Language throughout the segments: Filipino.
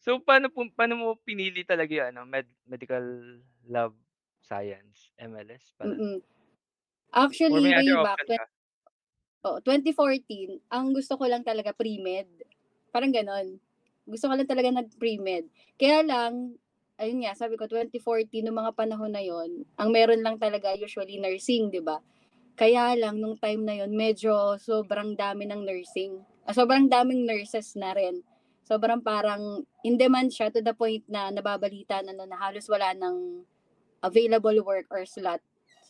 So paano mo pinili talaga 'yung ano, medical lab science, MLS pala? Actually, way back 2014, ang gusto ko lang talaga pre-med. Parang ganon. Gusto ko lang talaga nag-pre-med. Kaya lang, ayun nga, sabi ko, 2014, nung mga panahon na yon, ang meron lang talaga usually nursing, di ba? Kaya lang, nung time na yon, medyo sobrang dami ng nursing. Sobrang daming nurses na rin. Sobrang parang in-demand siya to the point na nababalita na halos wala ng available work or slot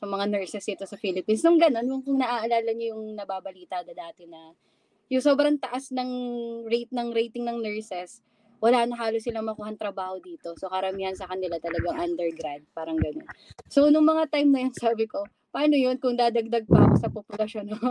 sa mga nurses ito sa Philippines. Nung ganun, kung naaalala niyo yung nababalita na dati na yung sobrang taas ng rate ng rating ng nurses, wala na halos silang makuhang trabaho dito. So karamihan sa kanila talagang undergrad, parang ganun. So nung mga time na yun, sabi ko, paano yun kung dadagdag pa ako sa populasyon ng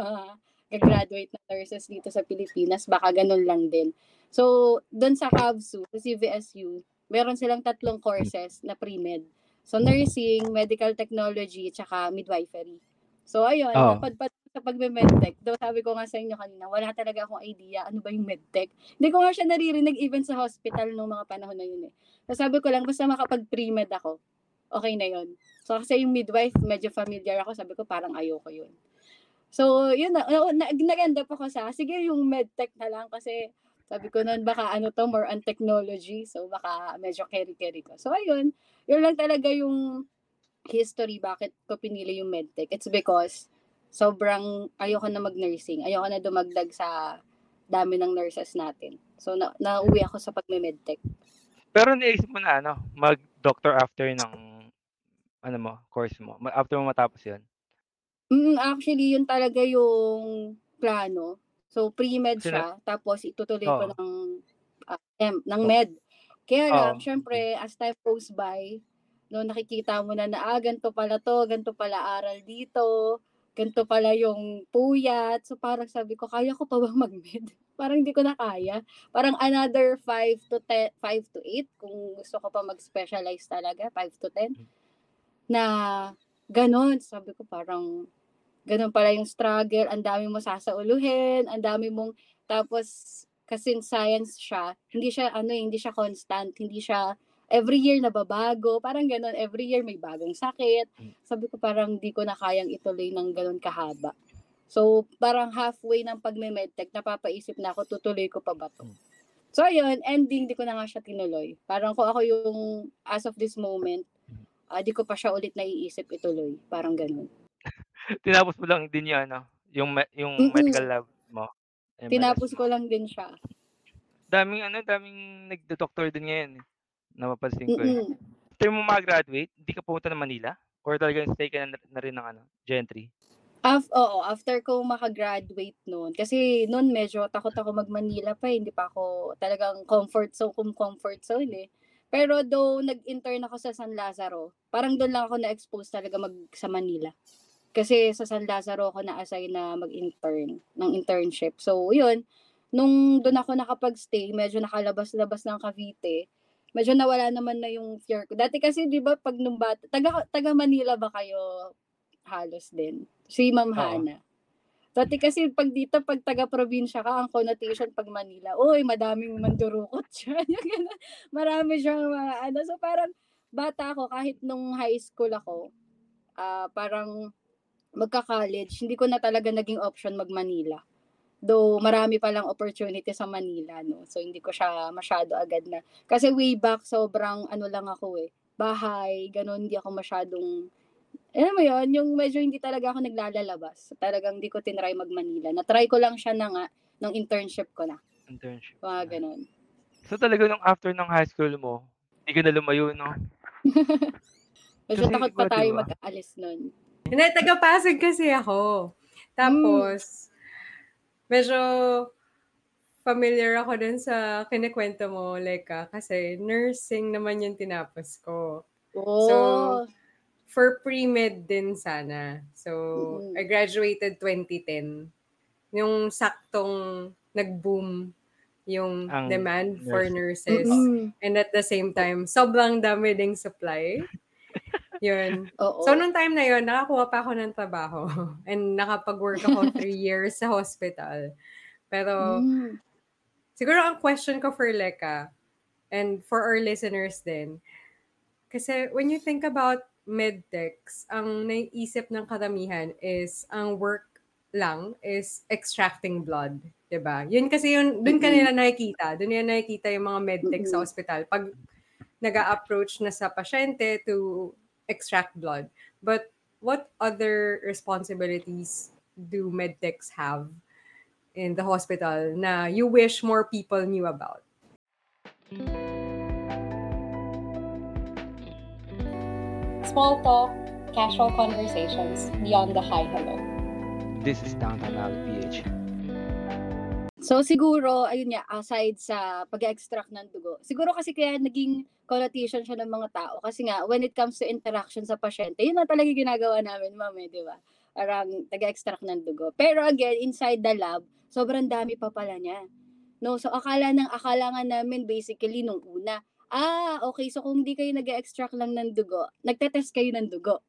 graduate na nurses dito sa Pilipinas, baka ganun lang din. So doon sa HAVSU, sa VSU, meron silang tatlong courses na pre-med. So, nursing, medical technology, tsaka midwifery. So, ayun, napadpad sa pagme-medtech. Though, sabi ko nga sa inyo kanina, wala talaga akong idea ano ba yung medtech. Hindi ko nga siya naririnig even sa hospital nung mga panahon na yun eh. So, sabi ko lang, basta makapag-pre-med ako, okay na yun. So, kasi yung midwife, medyo familiar ako. Sabi ko, parang ayoko yun. So, yun na. Nag-end up ako sa, sige, yung medtech na lang kasi sabi ko noon, baka ano to, more on technology. So, baka medyo carry-carry ko. So, ayun. Yun lang talaga yung history. Bakit ko pinili yung medtech? It's because sobrang ayoko na mag-nursing. Ayoko na dumagdag sa dami ng nurses natin. So, nauwi ako sa pag-medtech. Pero naisip mo na, ano, mag-doctor after ng, ano mo, course mo? After mo matapos yun? Actually, yun talaga yung plano. So, pre-med siya, tapos itutuloy ko ng med. Kaya lang, syempre, as time goes by, no, nakikita mo na, ganito pala aral dito, ganito pala yung puyat. So, parang sabi ko, kaya ko pa bang mag-med? Parang hindi ko na kaya. Parang another 5 to 8, kung gusto ko pa mag-specialize talaga, 5 to 10, na ganon. Sabi ko, parang ganun pala yung struggle, ang dami mo sasauluhin, ang dami mong, tapos, kasi science siya, hindi siya constant, hindi siya, every year nababago, parang ganun, every year may bagong sakit. Sabi ko parang di ko na kayang ituloy ng ganun kahaba. So, parang halfway ng pagme-medtech, napapaisip na ako, tutuloy ko pa ba to? So, ayun, ending, di ko na nga siya tinuloy. Parang kung ako yung, as of this moment, di ko pa siya ulit naiisip ituloy, parang ganun. Tinapos mo lang din yan, no? Yung medical lab mo. MLS. Tinapos ko lang din siya. Daming nagdo-doctor din ngayon. Napapansin ko yun. After mo mag-graduate, hindi ka pumunta ng Manila? Or talagang stay ka na rin ng gentry? After ko makagraduate noon. Kasi noon medyo takot ako mag-Manila pa. Hindi pa ako talagang comfort zone eh. Pero though nag-intern ako sa San Lazaro, parang doon lang ako na-expose talaga sa Manila. Kasi sa San Lazaro ako na-assign na mag-intern ng internship. So, yun. Nung doon ako nakapag-stay, medyo nakalabas-labas ng Cavite. Medyo nawala naman na yung fear ko. Dati kasi, di ba, pag nung bata, taga Manila ba kayo halos din? Si Ma'am Hana. Dati kasi, pag dito, pag taga-probinsya ka, ang connotation pag Manila, uy, madaming mandurukot siya. Marami siyang mga ano. So, parang bata ako, kahit nung high school ako, parang magka-college, hindi ko na talaga naging option mag-Manila. Though marami palang opportunity sa Manila, no? So hindi ko siya masyado agad na. Kasi way back, sobrang ano lang ako eh. Bahay, ganun, hindi ako masyadong, alam mo yun, yung medyo hindi talaga ako naglalalabas. So, talagang hindi ko tinry mag-Manila. Na-try ko lang siya na nga, nung internship ko na. Internship. Ganun. So talaga nung after ng high school mo, hindi ka na lumayo, no? Medyo takot pa tayo mag-aalis nun. Hindi, taga-Pasig kasi ako. Tapos, medyo familiar ako dun sa kinikwento mo, Leka, kasi nursing naman yung tinapos ko. Oh. So, for pre-med din sana. So, I graduated 2010. Yung saktong nag-boom yung demand for nurses. And at the same time, sobrang dami ding supply. Yun. Oo. So, nung time na yun, nakakuha pa ako ng trabaho. And nakapag-work ako 3 years sa hospital. Pero, siguro ang question ko for Leka, and for our listeners din. Kasi when you think about medtechs, ang naiisip ng karamihan is ang work lang is extracting blood, 'di ba? Yun kasi yun doon kanila nakikita. Doon yan nakikita yung mga medtech sa ospital pag nag-a-approach na sa pasyente to extract blood. But what other responsibilities do medtechs have in the hospital na you wish more people knew about? Small talk, casual conversations beyond the high hello. This is Downtown Alley PH. So siguro, ayun nga, aside sa pag-extract ng dugo, siguro kasi kaya naging connotation siya ng mga tao. Kasi nga, when it comes to interaction sa pasyente, yun na talaga ginagawa namin, mami, di ba? Parang taga-extract ng dugo. Pero again, inside the lab, sobrang dami pa pala niya. No? So akala nga namin basically nung una, okay, so kung di kayo nag-extract lang ng dugo, nagtetest kayo ng dugo.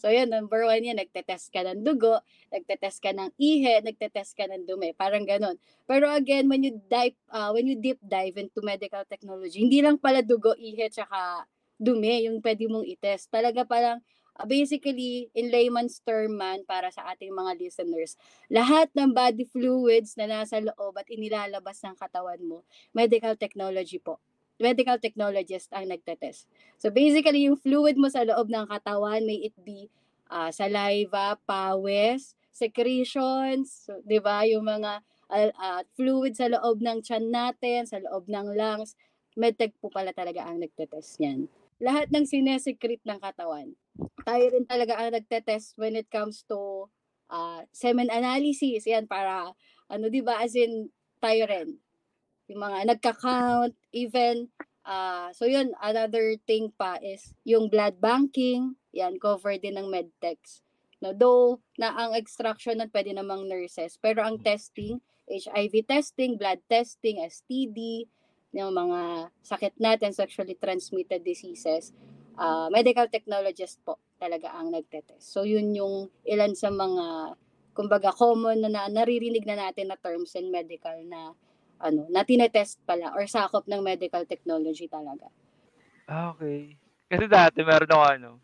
So yun, number one yan, nagtetest ka ng dugo, nagtetest ka ng ihe, nagtetest ka ng dumi, parang ganun. Pero again, when you deep dive into medical technology, hindi lang pala dugo, ihe, tsaka dumi yung pwede mong itest. Talaga parang, basically, in layman's term man, para sa ating mga listeners, lahat ng body fluids na nasa loob at inilalabas ng katawan mo, medical technology po. Medical technologist ang nagtetest. So basically, yung fluid mo sa loob ng katawan, may it be saliva, pawis, secretions, so, di ba? Yung mga fluid sa loob ng tiyan natin, sa loob ng lungs, medtech po pala talaga ang nagtetest niyan. Lahat ng sinesecrete ng katawan. Tayo rin talaga ang nagtetest when it comes to semen analysis. Yan, para, di ba? As in, tayo rin. Yung mga nagka-count, even, so yun, another thing pa is yung blood banking, yan, covered din ng medtechs. No, though, na ang extraction na pwede namang nurses, pero ang testing, HIV testing, blood testing, STD, yung mga sakit natin, sexually transmitted diseases, medical technologist po talaga ang nagtetest. So yun yung ilan sa mga, kumbaga, common na naririnig na natin na terms in medical na na tinetest pala or sakop ng medical technology talaga. Okay. Kasi dati meron ako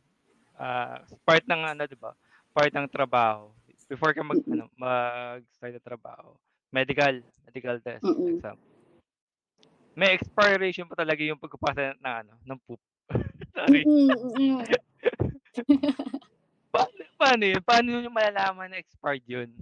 part ng diba? Part ng trabaho. Before ka mag-start ng trabaho, medical test, exam. May expiration pa talaga yung pagkapasa ng ng poop. Sorry. Paano yung malalaman na expired yun?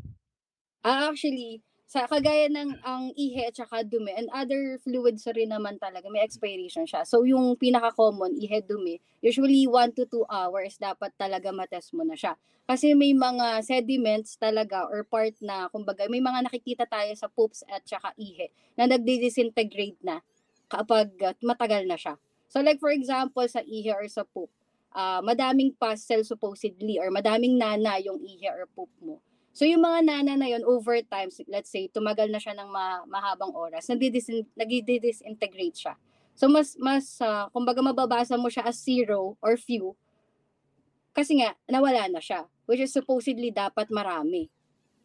Actually, sa kagaya ng ang ihe at saka dumi and other fluids rin naman talaga, may expiration siya. So yung pinaka-common, ihe, dumi, usually 1 to 2 hours dapat talaga matest mo na siya. Kasi may mga sediments talaga or part na, kumbaga, may mga nakikita tayo sa poops at saka ihe na nagdi-disintegrate na kapag matagal na siya. So like for example, sa ihe or sa poop, madaming pastel supposedly or madaming nana yung ihe or poop mo. So yung mga nana na yun, over time, let's say, tumagal na siya ng mahabang oras, nag-disintegrate siya. So mas kumbaga mababasa mo siya as zero or few, kasi nga, nawala na siya, which is supposedly dapat marami.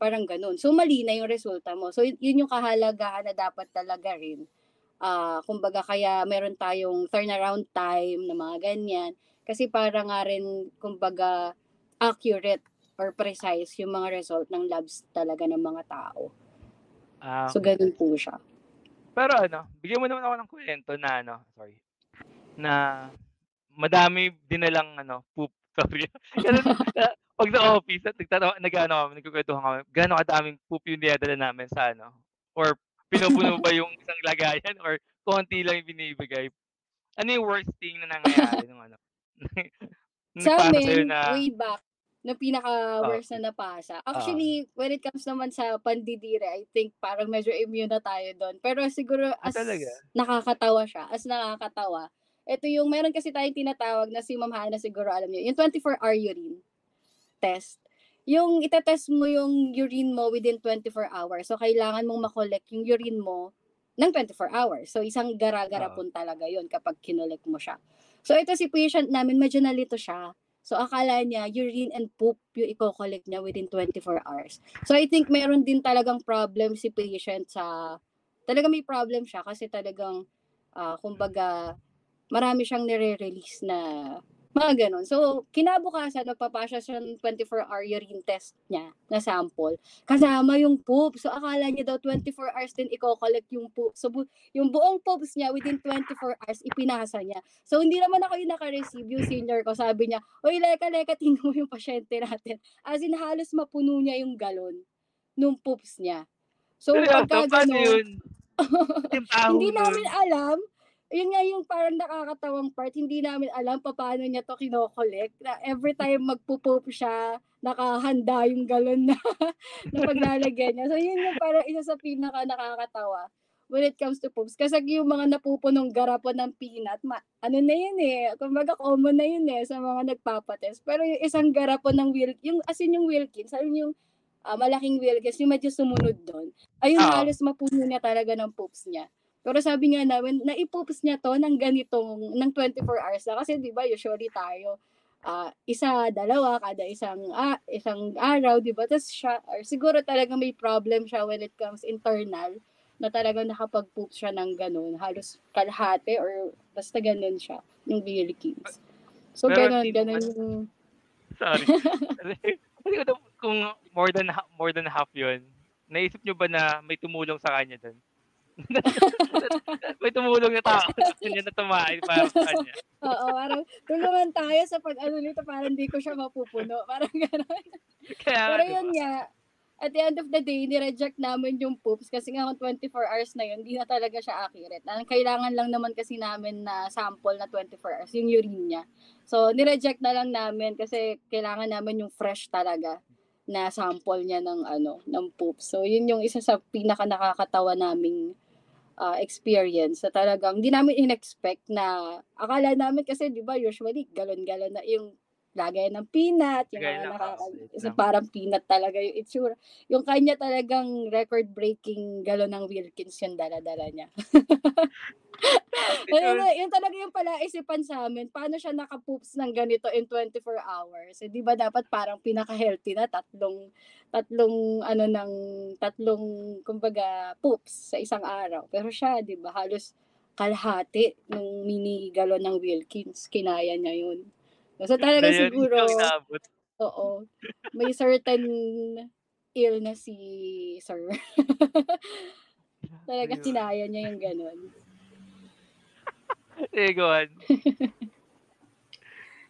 Parang ganun. So mali na yung resulta mo. So yun yung kahalagahan na dapat talaga rin. Kumbaga kaya meron tayong turnaround time na mga ganyan, kasi para nga rin, kumbaga, accurate or precise yung mga result ng labs talaga ng mga tao. So, ganun po siya. Pero bigyan mo naman ako ng kwento na, na madami dinalang, poop. Sorry. Pag sa office, nagkukwentuhan kami, gano'ng kadaming poop yung dinadala namin sa, or pinupuno ba yung isang lagayan, or konti lang yung binibigay. Ano yung worst thing na nangyayari? Sa amin, way back, na pinaka-worst na napasa. Actually, when it comes naman sa pandidire, I think parang medyo immune na tayo doon. Pero siguro, nakakatawa siya. Ito yung, meron kasi tayong tinatawag na si Ma'am Hana, siguro alam niyo, yung 24-hour urine test. Yung itetest mo yung urine mo within 24 hours. So, kailangan mong makolek yung urine mo ng 24 hours. So, isang gara-gara pun talaga yun kapag kinolek mo siya. So, ito si patient namin, medyo nalito siya. So, akala niya, urine and poop yung i-collect niya within 24 hours. So, I think meron din talagang problem si patient sa... Talagang may problem siya kasi talagang kumbaga, marami siyang nire-release na mga ganon. So, kinabukasan, nagpapasya siya ng 24-hour urine test niya na sample. Kasama yung poop. So, akala niya daw 24 hours din i-collect yung poop. So, yung buong poops niya within 24 hours, ipinasa niya. So, hindi naman ako yung naka-receive. Yung senior ko, sabi niya, "Uy, leka, tingnan mo yung pasyente natin." As in, halos mapuno niya yung galon nung poops niya. So, pagkaganon, hindi namin alam. Yun nga yung parang nakakatawang part, hindi namin alam paano niya to kinokollect. Na every time magpo-poop siya, nakahanda yung galon na paglalagyan niya. So yun yung parang isa sa pinaka nakakatawa when it comes to poops. Kasi yung mga napupunong garapon ng peanut, ano na yun eh, kumbaga common na yun eh sa mga nagpapatest. Pero yung isang garapon ng Wilkins, yung asin yung Wilkins, yung malaking Wilkins, yung medyo sumunod doon. Ayun, halos mapuno niya talaga ng poops niya. Pero sabi nga namin, naipopos niya to ng ganitong, ng 24 hours na. Kasi diba, usually tayo, isa, dalawa, kada isang araw, diba? Tapos siya, siguro talaga may problem siya when it comes internal, na talagang nakapag-poop siya ng ganun. Halos kalahati or basta ganun siya, yung Wilkins. So, ganun yung... Sorry. Kung more than half yun, naisip nyo ba na may tumulong sa kanya dun? May tumulong na tao. Yun na tumahay para sa kanya. Oo, parang tulungan tayo sa pag-ano nito, parang hindi ko siya mapupuno. Parang gano'n. Pero yun nga, at the end of the day, nireject namin yung poops kasi nga kung 24 hours na yun, hindi na talaga siya accurate. Kailangan lang naman kasi namin na sample na 24 hours, yung urine niya. So, nireject na lang namin kasi kailangan namin yung fresh talaga na sample niya ng poop. So, yun yung isa sa pinaka nakakatawa naming experience. So talagang hindi namin in-expect na akala namin kasi di ba usually galon-galon na yung lagay ng peanut, yung parang peanut talaga yung itsura. Yung kanya talagang record-breaking galon ng Wilkins yung dala-dala niya. Yun talaga yung palaisipan sa amin, paano siya nakapoops ng ganito in 24 hours. Eh, di ba dapat parang pinaka-healthy na tatlong kumbaga poops sa isang araw. Pero siya, 'di ba, halos kalahati ng mini galon ng Wilkins, kinaya niya 'yun. So talaga yun, siguro. Oo. May certain ill na si sir. Talaga kinaya niya yung ganun. Eh, go on.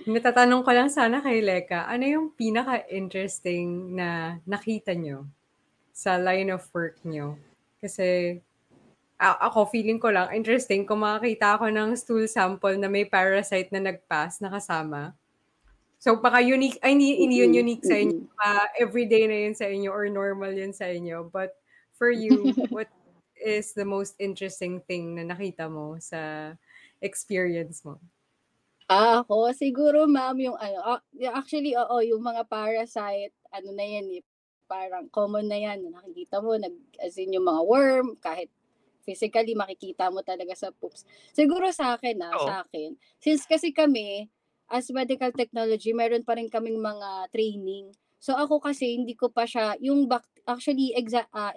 Natatanong ko lang sana kay Leka, ano yung pinaka-interesting na nakita nyo sa line of work nyo? Kasi ako, feeling ko lang, interesting kung makakita ako ng stool sample na may parasite na nag-pass na kasama. So, baka unique, yun unique sa inyo. Everyday na yun sa inyo or normal yun sa inyo. But for you, what is the most interesting thing na nakita mo sa experience mo? Ako, siguro ma'am, yung actually, oo, yung mga parasite, ano na yan eh, parang common na yan, nakikita mo, as in yung mga worm, kahit physically, makikita mo talaga sa poops. Siguro sa akin, since kasi kami, as medical technology, meron pa rin kaming mga training. So ako kasi, hindi ko pa siya, yung actually,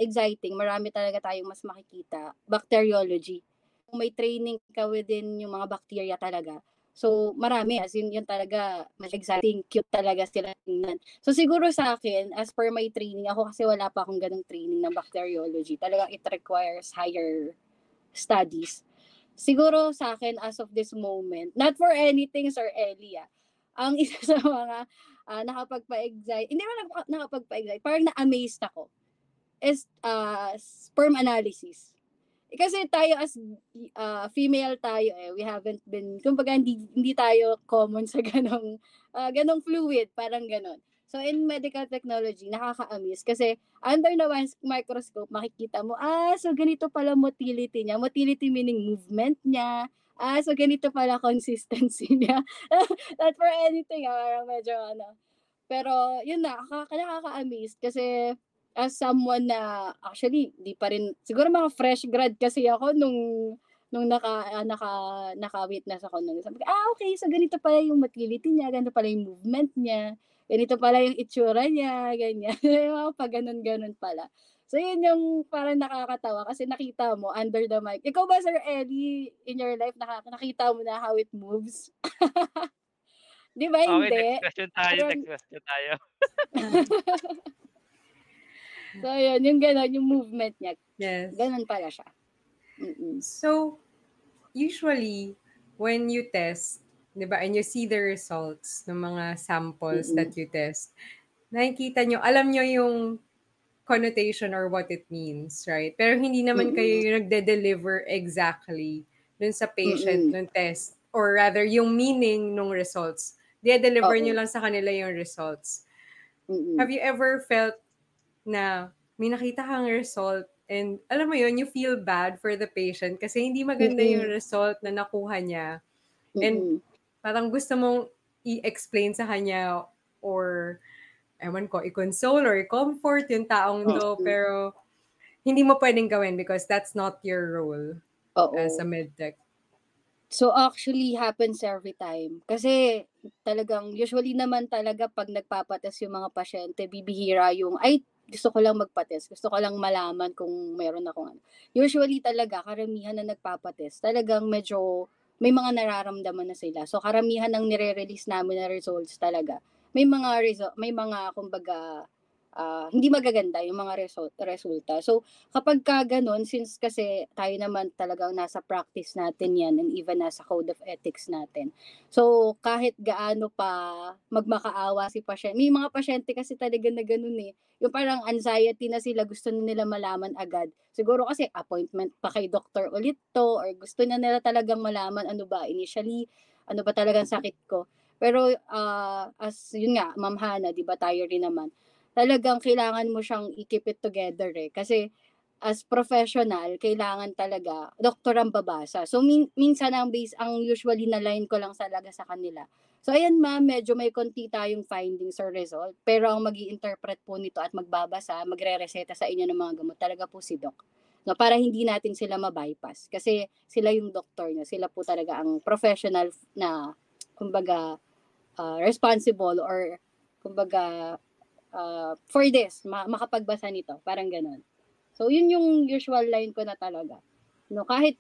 exciting, marami talaga tayong mas makikita, bacteriology. Kung may training ka within yung mga bacteria talaga, so, marami. As in, yun talaga, mas exciting, cute talaga sila tingnan. So, siguro sa akin, as per my training, ako kasi wala pa akong ganung training ng bacteriology. Talagang it requires higher studies. Siguro sa akin, as of this moment, not for anything, Sir Elia, ang isa sa mga nakapagpa-excite, hindi ba nakapagpa-excite, parang na-amazed ako, is sperm analysis. Kasi tayo as female tayo eh, we haven't been, kumbaga hindi tayo common sa ganong fluid, parang ganon. So in medical technology, nakaka-amaze kasi under the microscope, makikita mo, so ganito pala motility niya. Motility meaning movement niya. So ganito pala consistency niya. Not for anything, parang medyo ano. Pero yun na, nakaka-amaze kasi as someone na actually di pa rin siguro mga fresh grad kasi ako nung naka-witness ako nung sabi ko, okay, so ganito pala yung motility niya, ganito pala yung movement niya, ganito pala yung itsura niya, ganyan. Pag ganun pala. So yun yung parang nakakatawa kasi nakita mo under the mic. Ikaw ba, Sir Eddie, in your life, nakita mo na how it moves? Di ba, okay, hindi? Okay, next question tayo. So yun, yung gano'n, yung movement niya. Yes. Gano'n pala siya. Mm-mm. So, usually, when you test, di ba, and you see the results ng mga samples mm-mm. that you test, nakikita nyo, alam nyo yung connotation or what it means, right? Pero hindi naman mm-mm. kayo yung nagde-deliver exactly dun sa patient, nung test, or rather, yung meaning nung results. Dede-deliver nyo lang sa kanila yung results. Mm-mm. Have you ever felt na may nakita kang result and alam mo yun, you feel bad for the patient kasi hindi maganda yung result na nakuha niya? And parang gusto mong i-explain sa kanya or ewan ko, i-console or i-comfort yung taong to, pero hindi mo pwedeng gawin because that's not your role as a medtech. So actually happens every time. Kasi talagang usually naman talaga pag nagpapates yung mga pasyente, bibihira yung, ay, gusto ko lang magpates, gusto ko lang malaman kung meron akong ano. Usually talaga, karamihan na nagpapates, talagang medyo may mga nararamdaman na sila. So karamihan ng nire-release namin na results talaga, may mga kumbaga hindi magaganda yung mga resulta. So kapag ka ganun, since kasi tayo naman talagang nasa practice natin yan and even nasa code of ethics natin. So kahit gaano pa magmakaawa si pasyente, may mga pasyente kasi talaga na ganun eh. Yung parang anxiety na sila, gusto na nila malaman agad. Siguro kasi appointment pa kay doctor ulit to or gusto na nila talagang malaman ano ba initially, ano ba talagang sakit ko. Pero as yun nga, Ma'am Hana, 'di ba tayo rin naman. Talagang kailangan mo siyang i-keep it together eh kasi as professional, kailangan talaga doktor ang babasa. So minsan ang usually na line ko lang talaga sa kanila. So ayan ma'am, medyo may konti tayong findings or result, pero ang magi-interpret po nito at magbabasa, magre-reseta sa inyo ng mga gamot talaga po si doc. No, para hindi natin sila ma-bypass kasi sila yung doktor niyo, sila po talaga ang professional na kumbaga responsible or kumbaga for this, makapagbasa nito, parang ganun. So yun yung usual line ko na talaga. No, kahit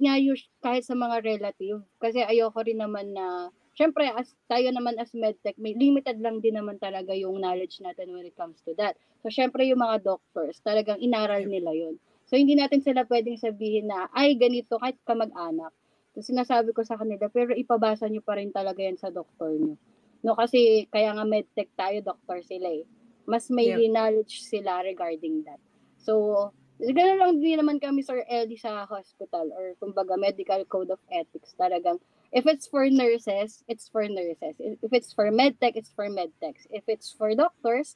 sa mga relative kasi ayoko rin naman na syempre as tayo naman as medtech, may limited lang din naman talaga yung knowledge natin when it comes to that. So syempre yung mga doctors, talagang inaral nila yun. So hindi natin sila pwedeng sabihin na ay ganito kahit kamag-anak. So, sinasabi ko sa kanila, pero ipabasa nyo pa rin talaga yan sa doktor nyo. No, kasi kaya nga medtech tayo, doktor sila eh. Mas may knowledge sila regarding that. So, gano'n lang din naman kami, Sir Eddie, sa hospital or kumbaga medical code of ethics. Talagang, if it's for nurses, it's for nurses. If it's for medtech, it's for medtechs. If it's for doctors,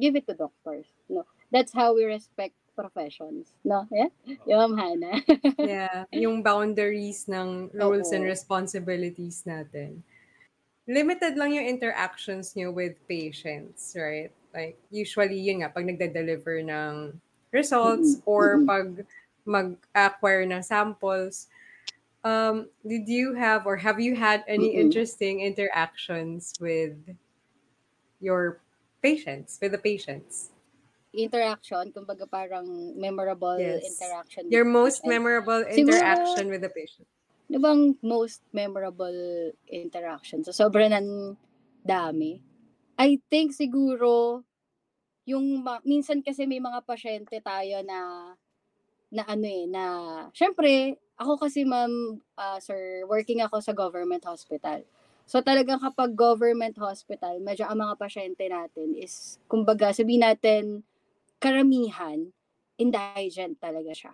give it to doctors. No, that's how we respect professions, no? Yeah? Yung Hana. Yeah, yung boundaries ng roles and responsibilities natin. Limited lang yung interactions nyo with patients, right? Like, usually, yun nga, pag nagda-deliver ng results or pag mag-acquire ng samples, did you have or have you had any interesting interactions with your patients, with the patients? Interaction, kumbaga parang memorable interaction. Your most memorable interaction with the patient. Ano bang most memorable interaction? So, sobrang dami. I think siguro, yung minsan kasi may mga pasyente tayo na ano eh, na, syempre, ako kasi ma'am, sir, working ako sa government hospital. So talagang kapag government hospital, medyo ang mga pasyente natin is, kumbaga, sabihin natin, karamihan, indigent talaga siya.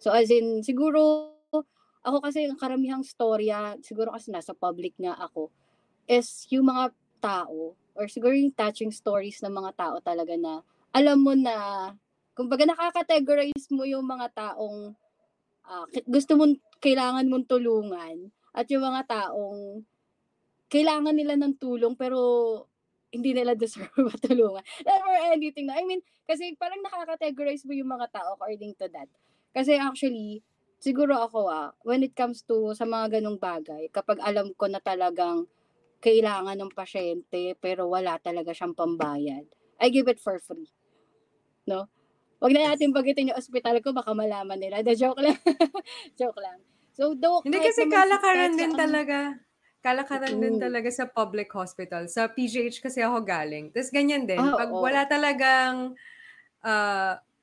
So as in, siguro, ako kasi ang karamihang storya, siguro kasi nasa public nga ako, is yung mga tao, or siguro yung touching stories ng mga tao talaga na, alam mo na, kumbaga nakakategorize mo yung mga taong gusto mong, kailangan mong tulungan, at yung mga taong kailangan nila ng tulong pero hindi nila deserve matulungan. Or anything. I mean, kasi parang nakakategorize mo yung mga tao according to that. Kasi actually, siguro ako when it comes to sa mga ganong bagay, kapag alam ko na talagang kailangan ng pasyente pero wala talaga siyang pambayad, I give it for free. No? Wag na natin bagitin yung ospital ko, baka malaman nila. The joke lang. Joke lang. So, though, hindi kasi kalakaran din talaga. Kalakaran din talaga sa public hospital. Sa PGH kasi ako galing. Tapos ganyan din. Pag wala talagang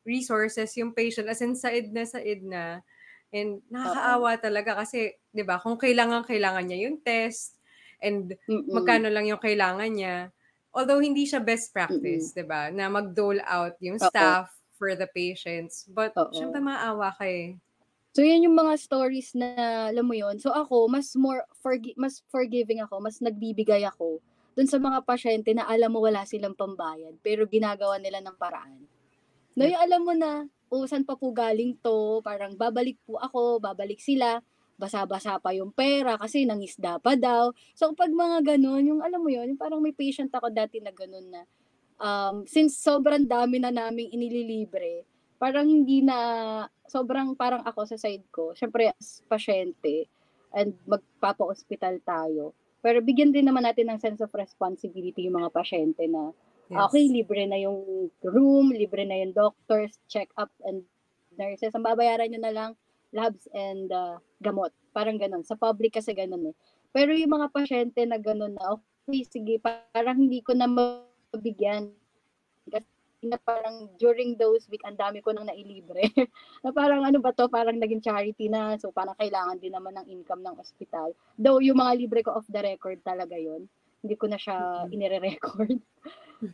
resources yung patient, as in said na, and nakakaawa talaga kasi, di ba, kung kailangan niya yung test, and magkano lang yung kailangan niya. Although hindi siya best practice, di ba, na mag-dole out yung staff for the patients. But syempre maawa ka eh. So yun yung mga stories na, alam mo yun. So ako, mas forgiving ako, mas nagbibigay ako dun sa mga pasyente na alam mo wala silang pambayad, pero ginagawa nila ng paraan. No, yung alam mo na, saan pa po galing to, parang babalik po ako, babalik sila, basa-basa pa yung pera kasi nangisda pa daw. So pag mga ganun, yung alam mo yun, yung parang may patient ako dati na ganun na, since sobrang dami na naming inililibre, parang hindi na, sobrang parang ako sa side ko, syempre as pasyente, and magpapa-hospital tayo. Pero bigyan din naman natin ng sense of responsibility yung mga pasyente na, okay, libre na yung room, libre na yung doctors, check-up, and nurses. Ang babayaran nyo na lang, labs and gamot. Parang ganun. Sa public kasi ganun eh. Pero yung mga pasyente na ganun na, okay, sige, parang hindi ko na mabigyan. Kasi na parang during those week, ang dami ko nang nailibre. Na parang ano ba to, parang naging charity na. So parang kailangan din naman ng income ng ospital. Though yung mga libre ko off the record talaga yon. Hindi ko na siya inire-record.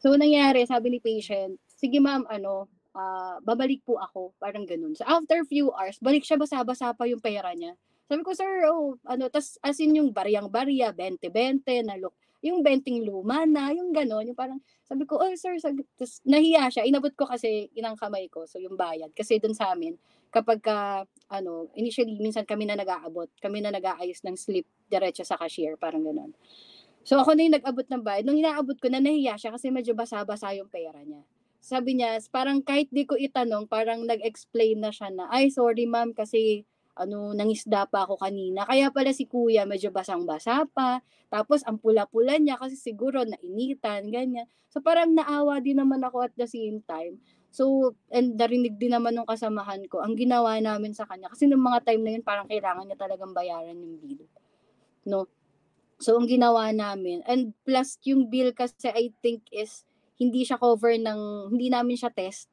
So, nangyari, sabi ni patient, sige ma'am, babalik po ako. Parang ganun. So, after few hours, balik siya, basa-basa pa yung pera niya. Sabi ko, sir, tas as in yung bariyang-bariya, 20-20, yung 20 luma na, yung ganun, yung parang, sabi ko, sir, tas nahiya siya. Inabot ko kasi inang kamay ko, so yung bayad. Kasi dun sa amin, kapag, initially, minsan kami na nag-aabot, kami na nag-aayos ng slip, diretso sa cashier, parang ganun. So ako na yung nag-abot ng bayad. Nung inaabot ko na, nahiya siya kasi medyo basa-basa yung pera niya. Sabi niya, parang kahit di ko itanong, parang nag-explain na siya na, ay sorry ma'am kasi nangisda pa ako kanina. Kaya pala si kuya medyo basang-basa pa. Tapos ang pula-pula niya kasi siguro nainitan, ganyan. So parang naawa din naman ako at the same time. So, and narinig din naman nung kasamahan ko, ang ginawa namin sa kanya. Kasi nung mga time na yun, parang kailangan niya talagang bayaran yung bill. No? So, ang ginawa namin, and plus yung bill kasi I think is, hindi siya cover ng, hindi namin siya test.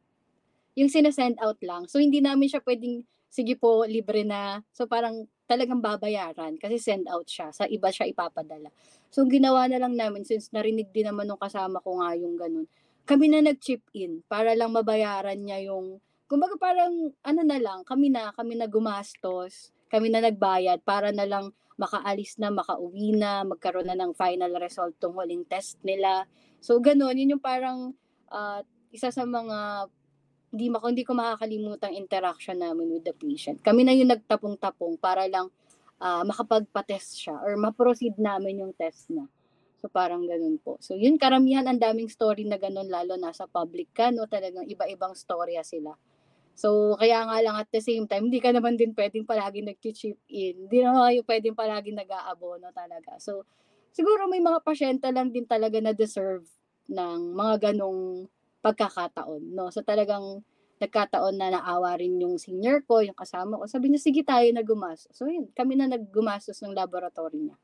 Yung sinasend out lang. So, hindi namin siya pwedeng, sige po, libre na. So, parang talagang babayaran kasi send out siya. Sa iba siya ipapadala. So, ginawa na lang namin, since narinig din naman nung kasama ko nga yung ganun, kami na nag-chip in para lang mabayaran niya yung, kumbaga parang, na lang, kami na gumastos, kami na nagbayad para na lang, makaalis na, makauwi na, magkaroon na ng final result tong huling test nila. So, ganun. Yun yung parang isa sa mga hindi ko makakalimutang interaction namin with the patient. Kami na yung nagtapong-tapong para lang makapagpa-test siya or ma-proceed namin yung test na. So, parang ganun po. So, yun, karamihan ang daming story na ganun, lalo nasa public ka, no? Talagang iba-ibang storya sila. So, kaya nga lang at the same time, hindi ka naman din pwedeng palagi nag-chip in. Hindi naman kayo pwedeng palagi nag-aabono talaga. So, siguro may mga pasyente lang din talaga na deserve ng mga ganong pagkakataon. No? So, talagang nagkataon na naawa rin yung senior ko, yung kasama ko. Sabi niya, sige tayo na gumastos. So, yun, kami na naggumastos ng laboratory niya.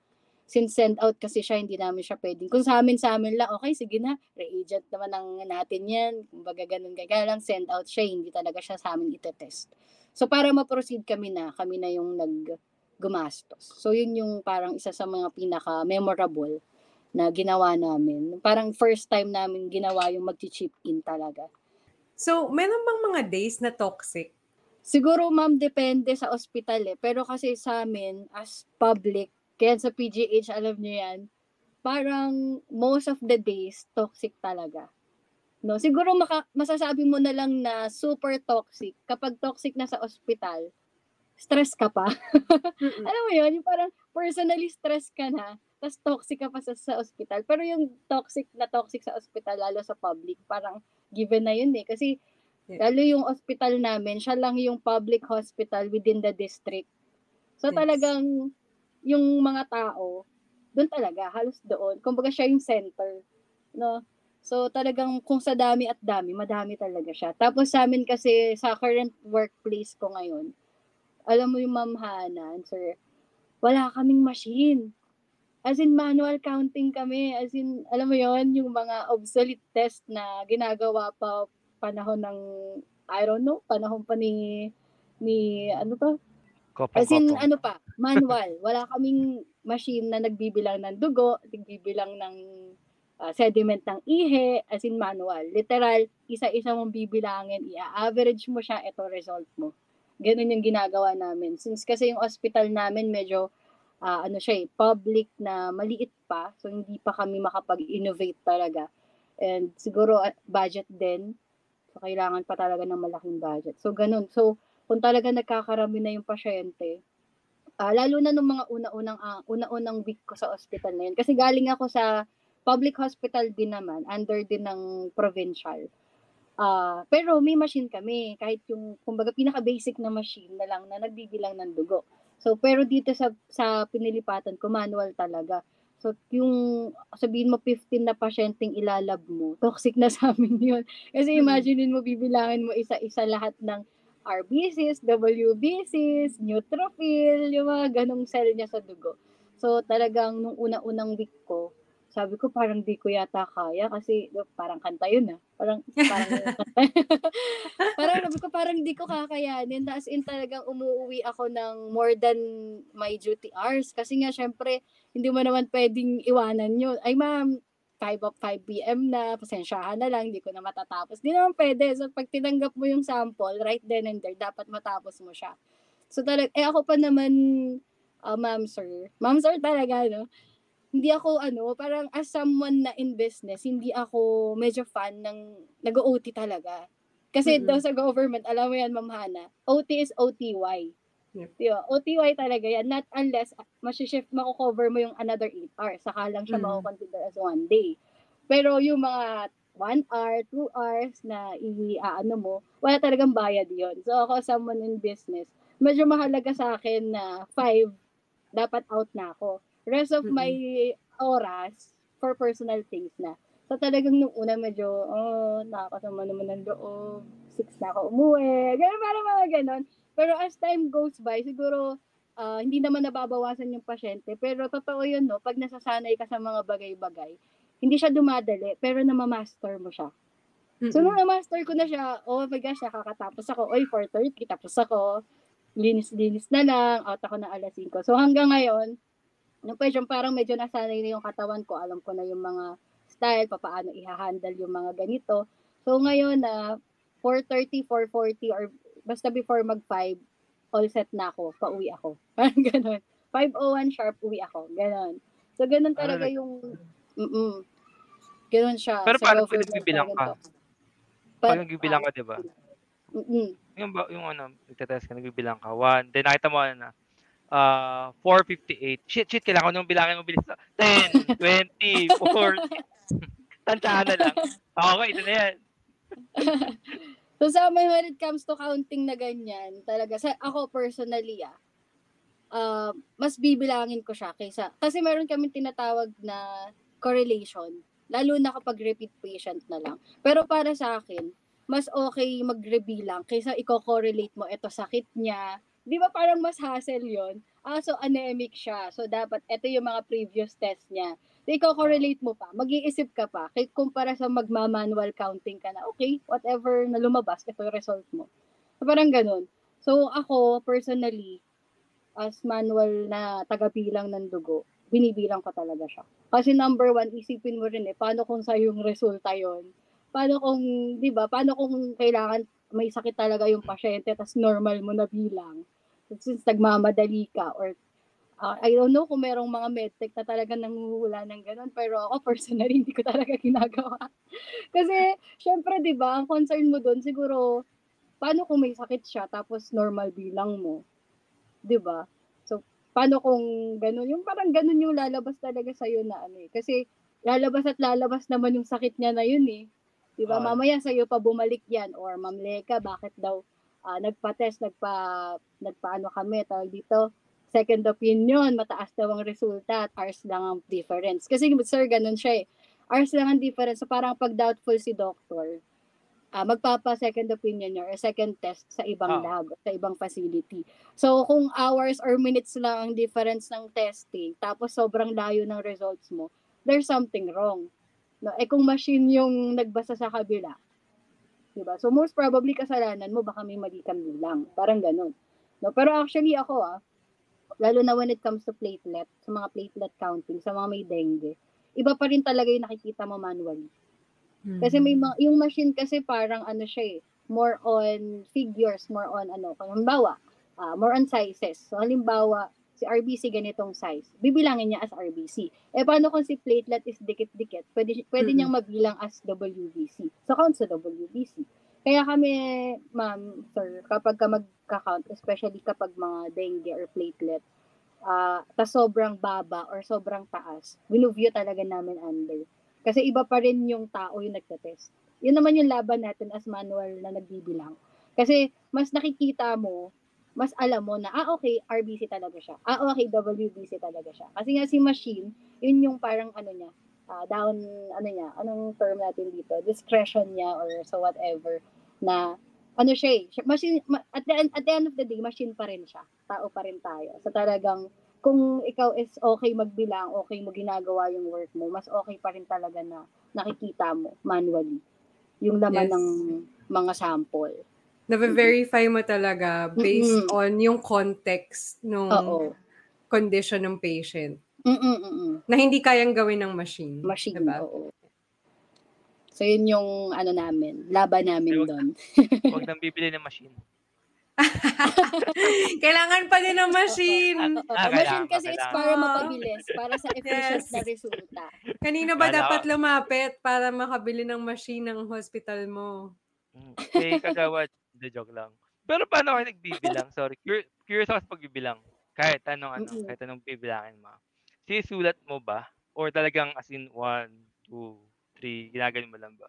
Since send out kasi siya, hindi namin siya pwedeng. Kung sa amin lang, okay, sige na, reagent naman natin yan. Kumbaga ganun, kaya lang send out siya, hindi talaga siya sa amin itetest. So para ma-proceed kami na yung naggumastos. So yun yung parang isa sa mga pinaka-memorable na ginawa namin. Parang first time namin ginawa yung mag-chip in talaga. So meron bang mga days na toxic? Siguro ma'am, depende sa ospital eh. Pero kasi sa amin, as public, kaya sa PGH, alam nyo yan, parang most of the days, toxic talaga. No? Siguro masasabi mo na lang na super toxic. Kapag toxic na sa ospital, stress ka pa. Alam mo yun, yung parang personally stress ka na, tas toxic ka pa sa ospital. Pero yung toxic na toxic sa ospital, lalo sa public, parang given na yun eh. Kasi lalo yung ospital namin, siya lang yung public hospital within the district. So talagang yung mga tao, doon talaga, halos doon. Kumbaga siya yung center. No? So talagang kung sa dami at dami, madami talaga siya. Tapos sa amin kasi sa current workplace ko ngayon, alam mo yung Ma'am Hana, sir, wala kaming machine. As in manual counting kami. As in, alam mo yon yung mga obsolete test na ginagawa pa panahon ng, I don't know, panahon pa ni ano to? Kopong, as in, kopong. Ano pa, manual. Wala kaming machine na nagbibilang ng dugo, nagbibilang ng sediment ng ihe, as in manual. Literal, isa-isa mong bibilangin, i-average mo siya, ito result mo. Ganun yung ginagawa namin. Since kasi yung hospital namin medyo, public na maliit pa, so hindi pa kami makapag-innovate talaga. And siguro budget din, so kailangan pa talaga ng malaking budget. So ganun. So kung talaga nagkakarami na yung pasyente, lalo na nung mga una-unang week ko sa hospital na yun. Kasi galing ako sa public hospital din naman, under din ng provincial. Pero may machine kami, kahit yung, kumbaga, pinaka-basic na machine na lang na nagbibilang ng dugo. So, pero dito sa pinilipatan ko, manual talaga. So, yung, sabihin mo, 15 na pasyenteng ilalab mo, toxic na sa amin yun. Kasi imaginein mo, bibilangin mo isa-isa lahat ng RBCs, WBCs, neutrophil, yung mga ganong cell niya sa dugo. So, talagang nung una-unang week ko, sabi ko parang di ko yata kaya kasi parang kanta yun ah. Parang parang sabi ko parang di ko kakayanin. As in talagang umuwi ako ng more than my duty hours. Kasi nga syempre hindi mo naman pwedeng iwanan yun. Ay ma'am, 5 p.m. na, pasensyahan na lang, hindi ko na matatapos. Hindi naman pwede. So pag tinanggap mo yung sample, right then and there, dapat matapos mo siya. So talagang, ako pa naman, ma'am sir talaga, no? Hindi ako, parang as someone na in business, hindi ako medyo fan ng nag-OT talaga. Kasi daw sa government, alam mo yan, Ma'am Hana, OT is OTY. Yeah. Diba? OTY talaga yan, not unless masishift, makukover mo yung another 8 hours. Saka lang siya makukonsider as one day. Pero yung mga 1 hour, 2 hours na mo, wala talagang bayad yon. So ako, someone in business, medyo mahalaga sa akin na 5, dapat out na ako. Rest of my oras for personal things na. So talagang nung una medyo, nakakasama naman ng loob, 6 na ako umuwi, gano'n, parang mga gano'n. Pero as time goes by, siguro hindi naman nababawasan yung pasyente. Pero totoo yun, no? Pag nasasanay ka sa mga bagay-bagay, hindi siya dumadali, pero namamaster mo siya. So nung namaster ko na siya, oh my gosh, nakakatapos ako. Oy, 4:30, tapos ako. Linis-linis na lang, out ako na alas 5. So hanggang ngayon, nung pwedeng parang medyo nasanay na yung katawan ko, alam ko na yung mga style, paano i-handle yung mga ganito. So ngayon na 4:30, 4:40 or basta before mag 5, all set na ako, pauwi ako. Parang gano'n. 5:01 sharp, uwi ako. Gano'n. So gano'n talaga yung gano'n siya. Pero parang nagbibilang ka. Parang nagbibilang ka, di ba? Yung nagtatest ka, nagbibilang ka. 1, then nakita mo na 4:58. Shit, kailangan ko nung bilangin mo bilis na. 10, 20, 40. Tantahan na lang. Okay, ito na yan. So sa amin, when it comes to counting na ganyan, talaga, ako personally, mas bibilangin ko siya kaysa, kasi meron kaming tinatawag na correlation, lalo na kapag repeat patient na lang. Pero para sa akin, mas okay magrebilang kaysa i-correlate mo ito sakit niya. Di ba parang mas hassle yun? So anemic siya. So dapat, ito yung mga previous test niya. So i-correlate mo pa. Mag-iisip ka pa. Kahit kumpara sa magma-manual counting ka na, okay, whatever na lumabas, ito yung result mo. So parang ganun. So ako, personally, as manual na tagabilang ng dugo, binibilang ko talaga siya. Kasi number 1, isipin mo rin paano kung sa'yo yung resulta yun? Paano kung, di ba, paano kung kailangan may sakit talaga yung pasyente tas normal mo na bilang. Since nagmamadali ka or I don't know kung merong mga medtech na talaga nanguhula ng ganun, pero ako personally hindi ko talaga ginagawa. Kasi syempre 'di ba, ang concern mo doon siguro paano kung may sakit siya tapos normal bilang mo. 'Di ba? So paano kung ganun, yung parang ganun yung lalabas talaga sa iyo na kasi lalabas at lalabas naman yung sakit niya na yun . Diba, mamaya sa'yo pa bumalik yan or Ma'am Leka, bakit daw nagpa-test, nagpa-ano kami, tawag dito, second opinion, mataas daw ang resulta at ours lang ang difference. Kasi sir, ganun siya Ours lang ang difference. So parang pag doubtful si doctor, magpapa-second opinion niya or second test sa ibang lab, sa ibang facility. So kung hours or minutes lang ang difference ng testing, tapos sobrang layo ng results mo, there's something wrong. No? Eh kung machine yung nagbasa sa kabila, diba? So most probably kasalanan mo, baka may mali kami lang. Parang ganun. No? Pero actually ako lalo na when it comes to platelet, sa mga platelet counting, sa mga may dengue, iba pa rin talaga yung nakikita mo manually. Kasi may yung machine kasi parang ano siya eh, more on figures, more on ano, halimbawa, more on sizes. So halimbawa, si RBC ganitong size, bibilangin niya as RBC. Eh paano kung si platelet is dikit-dikit, pwede niyang mabilang as WBC. So count sa WBC. Kaya kami, ma'am, sir, kapag ka magka-count, especially kapag mga dengue or platelet, tas sobrang baba or sobrang taas, binuview talaga namin under. Kasi iba pa rin yung tao yung nagtatest. Yun naman yung laban natin as manual na nagbibilang. Kasi mas nakikita mo, mas alam mo na, okay, RBC talaga siya. Okay, WBC talaga siya. Kasi nga si machine, yun yung parang ano niya, anong term natin dito, discretion niya or so whatever, na ano siya eh, machine, at the end of the day, machine pa rin siya. Tao pa rin tayo. So talagang, kung ikaw is okay magbilang, okay mo ginagawa yung work mo, mas okay pa rin talaga na nakikita mo manually yung laman ng mga sample. Na-verify mo talaga based on yung context ng condition ng patient. Na hindi kayang gawin ng machine. Machine, diba? So yun yung ano namin, laban namin doon. Huwag nang bibili ng machine. Kailangan pa din ng machine. Machine kasi is para mapabilis, para sa efficient na resulta. Kanina ba dapat lumapit para makabili ng machine ng hospital mo? Okay, kagawad. Hindi, joke lang. Pero paano kayo nagbibilang? Sorry, curious ako sa pagbibilang. Kahit anong bibilangin mo. Sisulat mo ba? Or talagang as in 1, 2, 3, ginagaling mo lang ba?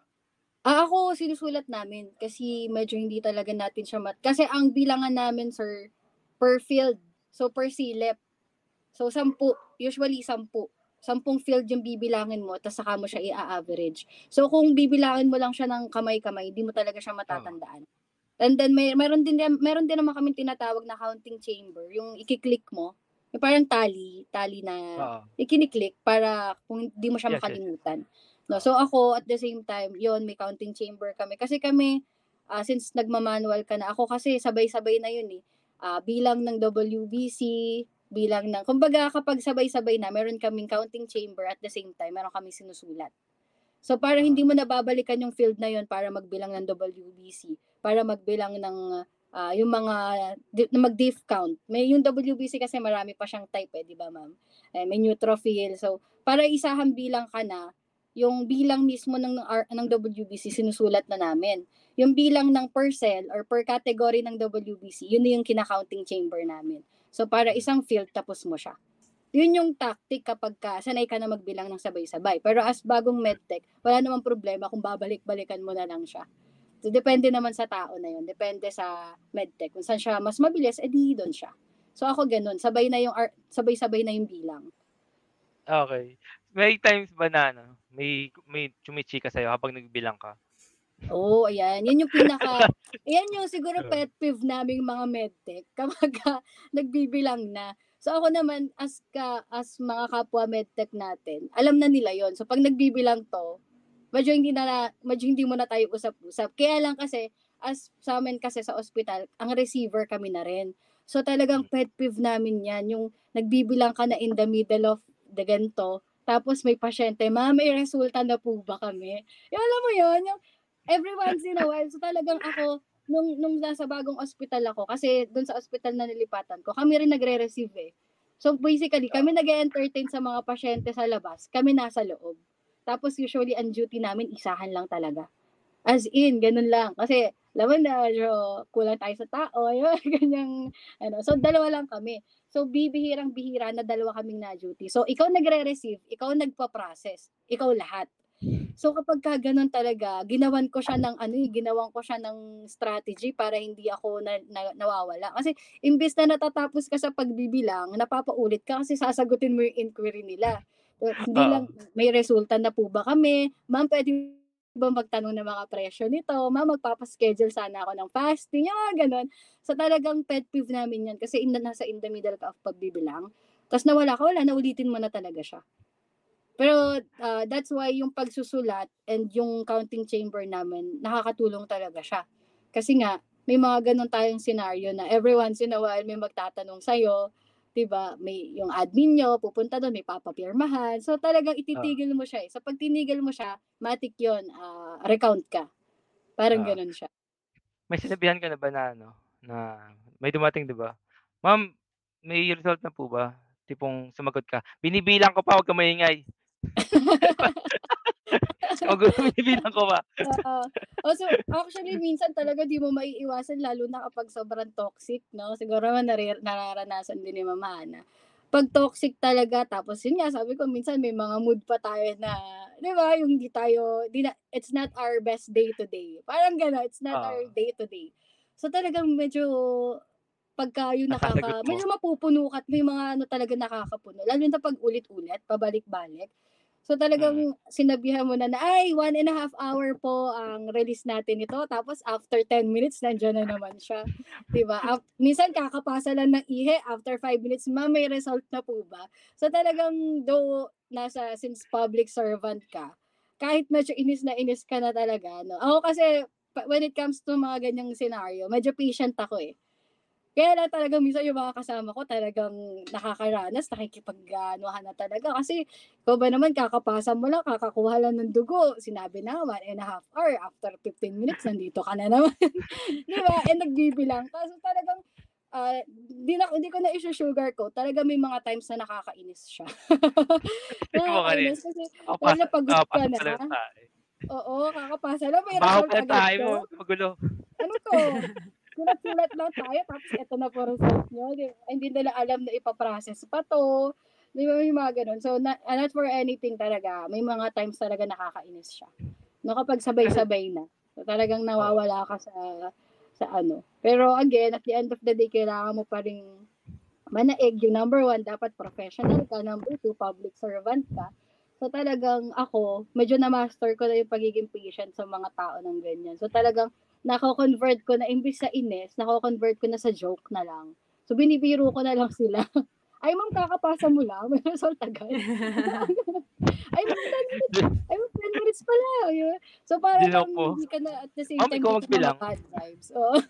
Ako, sinusulat namin kasi medyo hindi talaga natin siya kasi ang bilangan namin, sir, per field. So, per silip. So, 10. Usually, 10. 10 field yung bibilangin mo, tapos saka mo siya i-average. So, kung bibilangin mo lang siya ng kamay-kamay, hindi mo talaga siya matatandaan. And then, meron din naman kami tinatawag na counting chamber. Yung ikiklik mo, yung parang tali na ikiniklik para kung hindi mo siya makalimutan. No, so ako at the same time, yon may counting chamber kami. Kasi kami, since nagmamanual ka na, ako kasi sabay-sabay na yun eh. Bilang ng WBC, bilang ng, kumbaga kapag sabay-sabay na, meron kaming counting chamber at the same time, meron kami sinusulat. So para hindi mo nababalikan yung field na yun para magbilang ng WBC, para magbilang ng yung mga mag-diff count. May yung WBC kasi marami pa siyang type eh, di ba ma'am? May neutrophil. So para isahang bilang ka na, yung bilang mismo ng WBC, sinusulat na namin. Yung bilang ng per cell or per category ng WBC, yun yung kina-counting chamber namin. So, para isang field, tapos mo siya. Yun yung tactic kapag sanay ka na magbilang ng sabay-sabay. Pero as bagong medtech, wala namang problema kung babalik-balikan mo na lang siya. So, depende naman sa tao na yun. Depende sa medtech. Kung saan siya mas mabilis, edi doon siya. So, ako ganun. Sabay-sabay na yung bilang. Okay. May times ba na, ano? May chumichika sa'yo habang nagbilang ka. Oo, ayan. Yan yung ayan yung siguro pet peeve naming mga medtech kapag nagbibilang na. So ako naman, as mga kapwa medtech natin, alam na nila yon. So pag nagbibilang to, medyo hindi mo na tayo usap-usap. Kaya lang kasi, as sa amin kasi sa ospital, ang receiver kami na rin. So talagang pet peeve namin yan, yung nagbibilang ka na in the middle of the ganito, tapos may pasyente, may resulta na po ba kami? Yung alam mo yun, yung every once in a while. So talagang ako, nung nasa bagong ospital ako, kasi dun sa ospital na nilipatan ko, kami rin nagre-receive eh. So basically, kami nag-entertain sa mga pasyente sa labas, kami nasa loob. Tapos usually, ang duty namin, isahan lang talaga. As in, ganun lang. Kasi, laman na, kulang tayo sa tao, ganyang, ano. So dalawa lang kami. So, bihirang-bihira na dalawa kaming na-duty. So, ikaw nagre-receive, ikaw nagpa-process, ikaw lahat. So, kapag ganun talaga, ginawan ko siya ng strategy para hindi ako nawawala. Kasi, imbis na natatapos ka sa pagbibilang, napapaulit ka kasi sasagutin mo yung inquiry nila. Hindi lang, may resulta na po ba kami? Ma'am, pwede ba magtanong ng mga presyo nito? Ma'am, magpapaschedule sana ako ng fasting. Yung mga ganun. So talagang pet peeve namin yan kasi nasa in the middle ka of pagbibilang. Tapos nawala ka, wala, naulitin mo na talaga siya. Pero that's why yung pagsusulat and yung counting chamber namin, nakakatulong talaga siya. Kasi nga, may mga ganun tayong scenario na every once in a while may magtatanong sa'yo, diba? May yung admin nyo, pupunta doon, may papapirmahan. So talagang ititigil mo siya eh. So pag tinigil mo siya, matik yun, recount ka. Parang ganun siya. May sinabihan ka na ba na, ano, na may dumating, diba? Ma'am, may result na po ba? Tipong sumagot ka, binibilang ko pa, huwag ka maingay. Binibilang ko pa. So actually minsan talaga di mo maiiwasan, lalo na kapag sobrang toxic, no? Siguro man nararanasan din ni Mama Hana. Pag toxic talaga, tapos yun nga, sabi ko minsan may mga mood pa tayo na, di ba, yung it's not our best day to day. Parang gano'n, it's not our day to day. So talagang medyo pagka yung medyo mapupuno ka at may mga ano talaga nakakapuno. Lalo na pag ulit-ulit, pabalik-balik. So talagang sinabihan mo na, ay, 1.5 hour po ang release natin ito. Tapos after 10 minutes, nandiyan na naman siya. Diba? Minsan kakapasa lang ng ihe, after 5 minutes, ma, may result na po ba? So talagang though, since public servant ka, kahit medyo inis ka na talaga. No? Ako kasi, when it comes to mga ganyang scenario, medyo patient ako eh. Kaya lang talaga minsan yung mga kasama ko talagang nakakaranas, nakikipagganuhan na talaga. Kasi ikaw ba naman, kakapasa mo lang, kakakuha lang ng dugo. Sinabi na 1.5 hour, after 15 minutes, nandito ka na naman. Diba? And nagbibilang ka. So talagang, hindi ko na isusugarcoat. Talaga may mga times na nakakainis siya. Nakakainis kasi wala na pagod ka na. Oo, kakapasa lang. Baho pa tayo mo, magulo. Ano to? Kulat-kulat lang tayo, tapos ito na po result nyo. Hindi nila alam na ipaprocess pa to. Di ba, may mga ganun. So, not for anything talaga. May mga times talaga nakakainis siya. No, kapag sabay-sabay na. So, talagang nawawala ka sa ano. Pero again, at the end of the day, kailangan mo pa rin manaig. Yung number one, dapat professional ka. Number two, public servant ka. So, talagang ako, medyo na-master ko na yung pagiging patient sa mga tao ng ganyan. So, talagang nako-convert ko na, imbis sa inis, nako-convert ko na sa joke na lang. So, binibiro ko na lang sila. Ay, ma'am, kakapasa mo lang. May result agad. Ay, ma'am, 10 minutes pala. So, parang hindi ka na at the same time, hindi ka na bad vibes. Oh.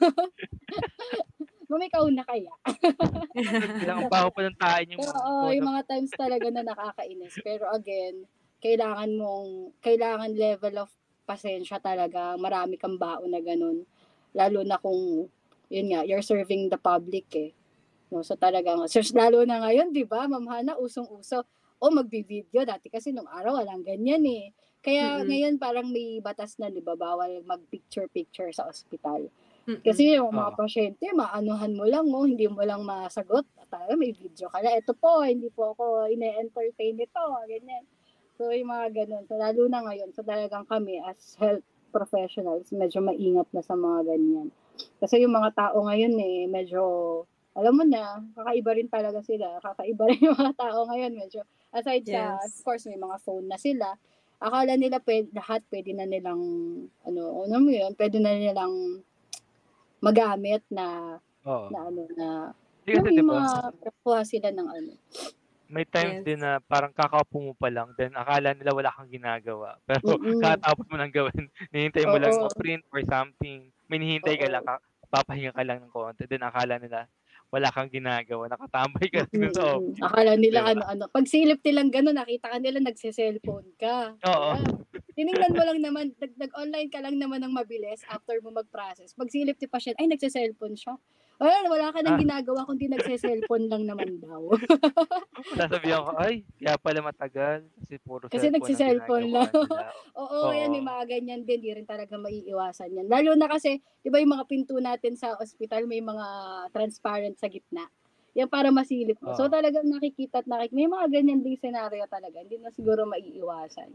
Ma'am, ikaw na kaya. Bilang pa ako pa ng tayo. Oo, yung mga times talaga na nakakainis. Pero again, kailangan level of pasensya talaga, marami kang baon na ganun. Lalo na kung, yun nga, you're serving the public eh. No, so talaga, lalo na ngayon, di ba, Ma'am Hana, usong-uso, magbi-video, dati kasi nung araw, walang ganyan eh. Kaya ngayon parang may batas na, di ba, bawal mag-picture-picture sa ospital. Kasi yung mga pasyente, maanuhan mo lang, hindi mo lang masagot, talaga may video ka na, eto po, hindi po ako ine-entertain ito, ganyan. So, yung mga ganun. So, lalo na ngayon. So, talagang kami as health professionals, medyo maingat na sa mga ganyan. Kasi yung mga tao ngayon medyo, alam mo na, kakaiba rin talaga sila. Kakaiba rin yung mga tao ngayon. Medyo, aside sa, of course, may mga phone na sila. Akala nila lahat pwede na nilang, pwede na nilang magamit na, yung mga kakuha sila ng May times din na parang kakaupo mo pa lang, then akala nila wala kang ginagawa. Pero katapos mo nang gawin, hinihintay mo lang ma-print or something. May hinihintay ka lang, papahinga ka lang ng konti. Then akala nila wala kang ginagawa, nakatambay ka lang. Akala nila ano-ano. Pag silip nilang gano'n, nakita ka nila nagsiselfone ka. Tinignan mo lang naman, nag-online ka lang naman ng mabilis after mo mag-process. Pag silip ni patient, ay nagsiselfone siya. Wala ka nang ginagawa kundi nagse-cellphone lang naman daw. Sasabihan ko, ay, kaya pala matagal. Kasi nagse-cellphone lang. Oo, yan, may mga ganyan din. Di rin talaga maiiwasan yan. Lalo na kasi, di ba yung mga pinto natin sa ospital, may mga transparent sa gitna. Yan para masilip mo. So talagang nakikita at may mga ganyan din senaryo talaga. Hindi na siguro maiiwasan.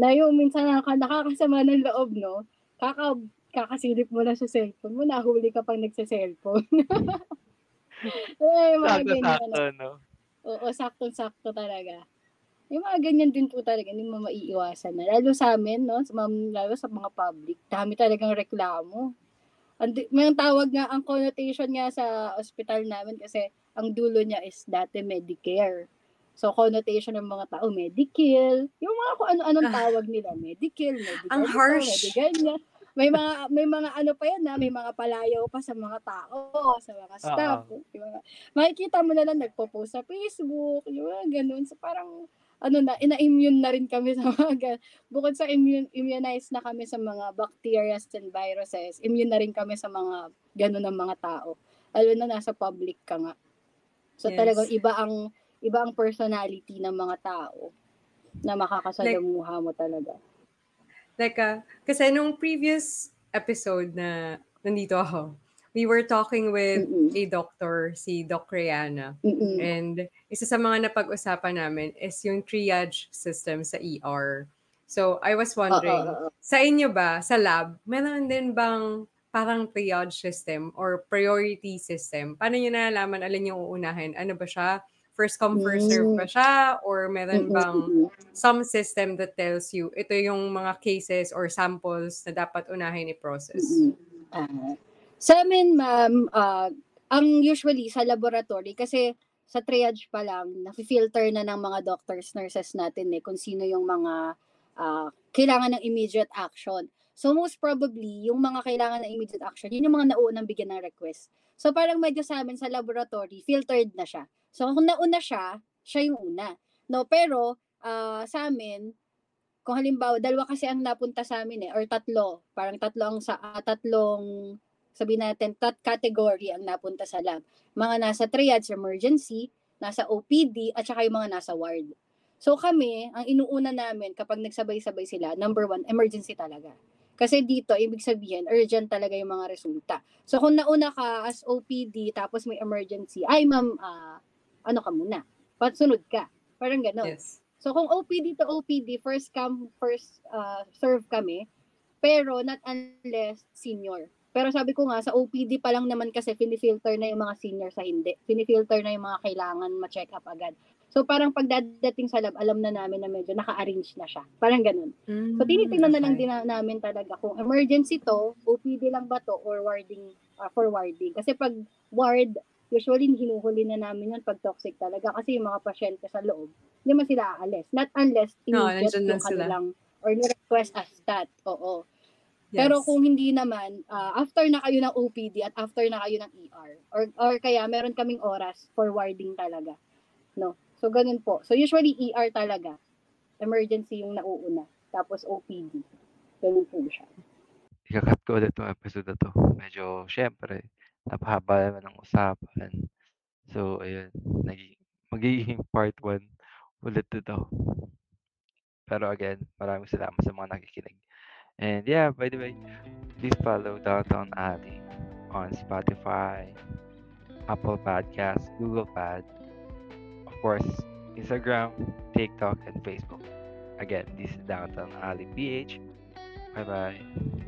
Na yung minsan nakakasama ng loob, no? Kakasilip mo na sa cellphone mo, nahuli ka pang nagsa-cellphone. Ay, mga ganyan. Sakto-sakto talaga. Yung mga ganyan din po talaga, hindi mo maiiwasan na. Lalo sa amin, no? Lalo sa mga public, dami talagang reklamo. May tawag nga, ang connotation nga sa hospital namin kasi ang dulo niya is dati Medicare. So, connotation ng mga tao, Medical. Yung mga kung ano-anong tawag nila, Medical. Ang harsh. Medical, may mga ano pa yan, may mga palayaw pa sa mga tao, sa mga staff. Diba? Makikita mo na lang, nagpo-post sa Facebook, yung mga ganun. So, parang, ina-immune na rin kami sa mga, bukod sa immunized na kami sa mga bacteria and viruses, immune na rin kami sa mga ganun ng mga tao. Lalo na nasa public ka nga. So yes, talagang iba ang personality ng mga tao na makakasalamuha mo talaga. Kasi nung previous episode na nandito ako, we were talking with a doctor, si Doc Rihanna. And isa sa mga napag-usapan namin is yung triage system sa ER. So, I was wondering, sa inyo ba, sa lab, meron din bang parang triage system or priority system? Paano nyo nalaman, alin yung uunahin? Ano ba siya? First come, first serve ba siya? Or meron bang some system that tells you, ito yung mga cases or samples na dapat unahin i-process? Sa amin, ma'am, ang usually sa laboratory, kasi sa triage pa lang, nafi-filter na ng mga doctors, nurses natin kung sino yung mga kailangan ng immediate action. So most probably, yung mga kailangan ng immediate action, yun yung mga naunang bigyan ng request. So parang medyo sa amin sa laboratory, filtered na siya. So kung nauna siya, siya yung una. No, pero sa amin, kung halimbawa, dalawa kasi ang napunta sa amin or tatlo. Parang tatlong sabihin natin, category ang napunta sa lab. Mga nasa triage, emergency, nasa OPD, at saka yung mga nasa ward. So kami, ang inuuna namin kapag nagsabay-sabay sila, number one, emergency talaga. Kasi dito, ibig sabihin, urgent talaga yung mga resulta. So kung nauna ka as OPD, tapos may emergency, ay ma'am, ano ka muna? Patsunod ka. Parang gano'n. Yes. So kung OPD to OPD, first come, first serve kami, pero not unless senior. Pero sabi ko nga, sa OPD pa lang naman kasi pinifilter na yung mga senior sa hindi. Pinifilter na yung mga kailangan ma-check up agad. So parang pagdadating sa lab, alam na namin na medyo naka-arrange na siya. Parang ganun. So tinitingnan na lang din namin talaga kung emergency to, OPD lang ba to, or warding, for warding. Kasi pag ward, usually hinuhuli na namin yun pag toxic talaga. Kasi yung mga pasyente sa loob, hindi man sila aalis. Not unless immediate yung kanilang or request as that. Oo. Yes. Pero kung hindi naman, after na kayo ng OPD at after na kayo ng ER, or kaya meron kaming oras for warding talaga. No. So ganun po. So usually ER talaga. Emergency yung nauuna, tapos OPD. Ganun po siya. Ika-cut ko ulit yung episode na to. Medyo syempre napahaba naman ang usapan. So ayun, magiging part 1 ulit ito. Pero again, maraming salamat sa mga nakikinig. And yeah, by the way, please follow Downtown Alley on Spotify, Apple Podcasts, Google Pad, of course, Instagram, TikTok, and Facebook. Again, this is Downtown Alley PH. Bye-bye.